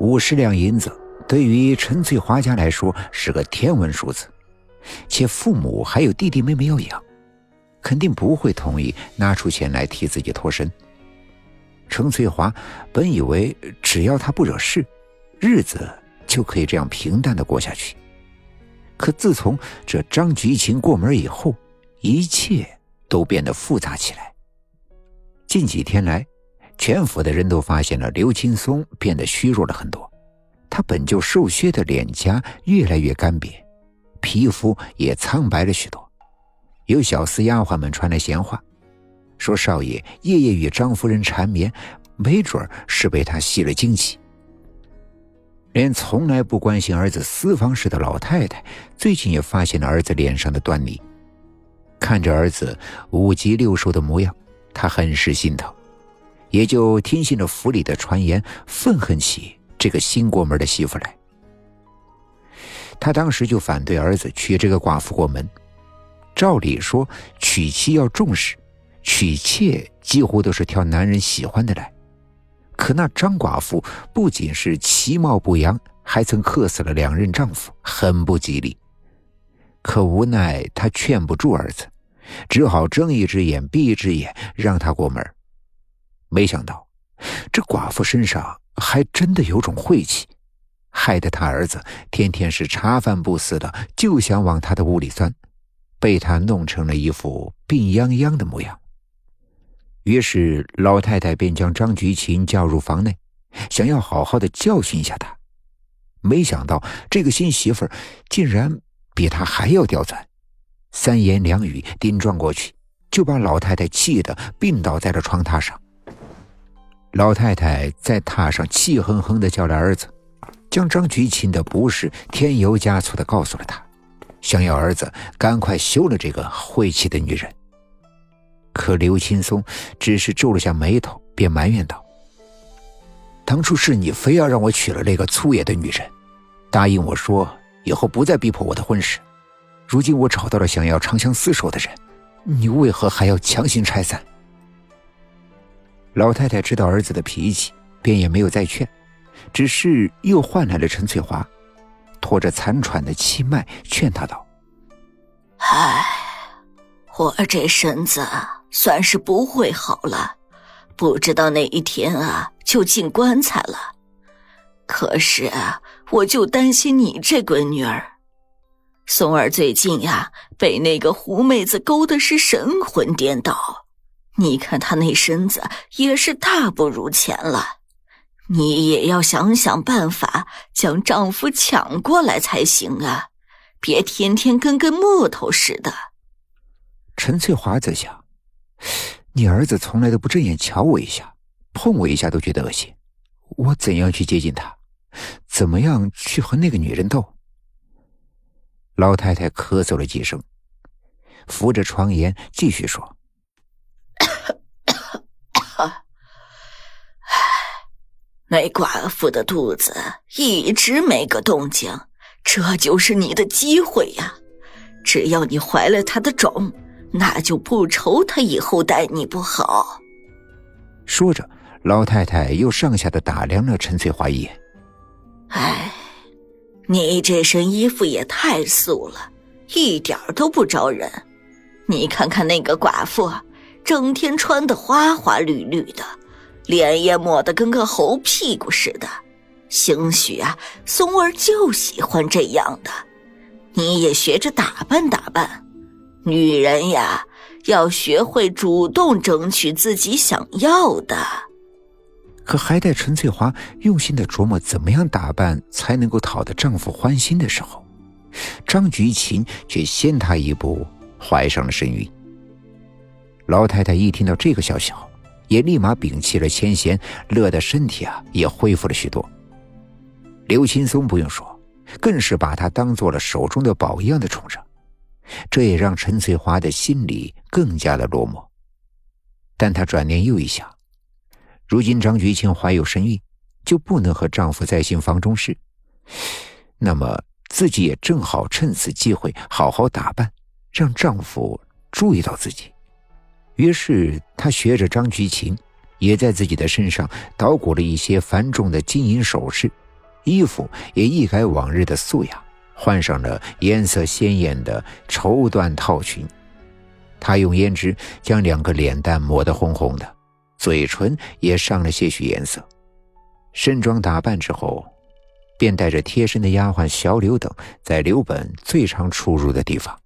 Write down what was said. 50两银子对于陈翠华家来说是个天文数字，且父母还有弟弟妹妹要养，肯定不会同意拿出钱来替自己脱身。陈翠华本以为只要他不惹事，日子就可以这样平淡地过下去，可自从这张菊琴过门以后，一切都变得复杂起来。近几天来，全府的人都发现了刘青松变得虚弱了很多，他本就瘦削的脸颊越来越干瘪，皮肤也苍白了许多。有小厮丫鬟们传来闲话，说少爷夜夜与张夫人缠绵，没准是被他吸了精气。连从来不关心儿子私房事的老太太，最近也发现了儿子脸上的端倪。看着儿子五脊六兽的模样，他很是心疼，也就听信了府里的传言，愤恨起这个新过门的媳妇来。他当时就反对儿子娶这个寡妇过门，照理说娶妻要重视，娶妾几乎都是挑男人喜欢的来，可那张寡妇不仅是其貌不扬，还曾克死了2任丈夫，很不吉利。可无奈他劝不住儿子，只好睁一只眼闭一只眼，让他过门。没想到这寡妇身上还真的有种晦气，害得他儿子天天是茶饭不思的，就想往他的屋里钻，被他弄成了一副病殃殃的模样。于是老太太便将张菊琴叫入房内，想要好好的教训一下她。没想到这个新媳妇儿竟然比她还要刁钻，3言2语顶撞过去，就把老太太气得病倒在了床榻上。老太太在榻上气哼哼地叫来儿子，将张菊琴的不是添油加醋地告诉了他，想要儿子赶快休了这个晦气的女人。可刘青松只是皱了下眉头，便埋怨道：“当初是你非要让我娶了那个粗野的女人，答应我说以后不再逼迫我的婚事。如今我找到了想要长相厮守的人，你为何还要强行拆散？”老太太知道儿子的脾气，便也没有再劝，只是又唤来了陈翠华，拖着残喘的气脉劝他道：“唉，我这身子算是不会好了，不知道哪一天就进棺材了。可是我就担心你这闺女儿。松儿最近被那个狐妹子勾的是神魂颠倒，你看她那身子也是大不如前了，你也要想想办法将丈夫抢过来才行啊，别天天跟根木头似的。”陈翠华则想，你儿子从来都不正眼瞧我一下，碰我一下都觉得恶心，我怎样去接近他，怎么样去和那个女人斗？老太太咳嗽了几声，扶着床沿继续说：“那寡妇的肚子一直没个动静，这就是你的机会呀！只要你怀了她的种，那就不愁她以后待你不好。”说着，老太太又上下的打量了陈翠华一眼：“哎，你这身衣服也太素了，一点都不招人。你看看那个寡妇，整天穿得花花绿绿的，脸也抹得跟个猴屁股似的，兴许松儿就喜欢这样的，你也学着打扮打扮。女人呀，要学会主动争取自己想要的。”可还待陈翠华用心地琢磨怎么样打扮才能够讨得丈夫欢心的时候，张菊琴却先她一步怀上了身孕。老太太一听到这个消息后，也立马摒弃了前嫌，乐得身体也恢复了许多。刘青松不用说，更是把她当做了手中的宝一样的宠着，这也让陈翠华的心里更加的落寞。但她转念又一想，如今张菊琴怀有身孕，就不能和丈夫再行房中事，那么自己也正好趁此机会好好打扮，让丈夫注意到自己。于是他学着张菊琴，也在自己的身上捣鼓了一些繁重的金银首饰，衣服也一改往日的素雅，换上了颜色鲜艳的绸缎套裙。她用胭脂将两个脸蛋抹得红红的，嘴唇也上了些许颜色。盛装打扮之后，便带着贴身的丫鬟小柳等，在刘本最常出入的地方。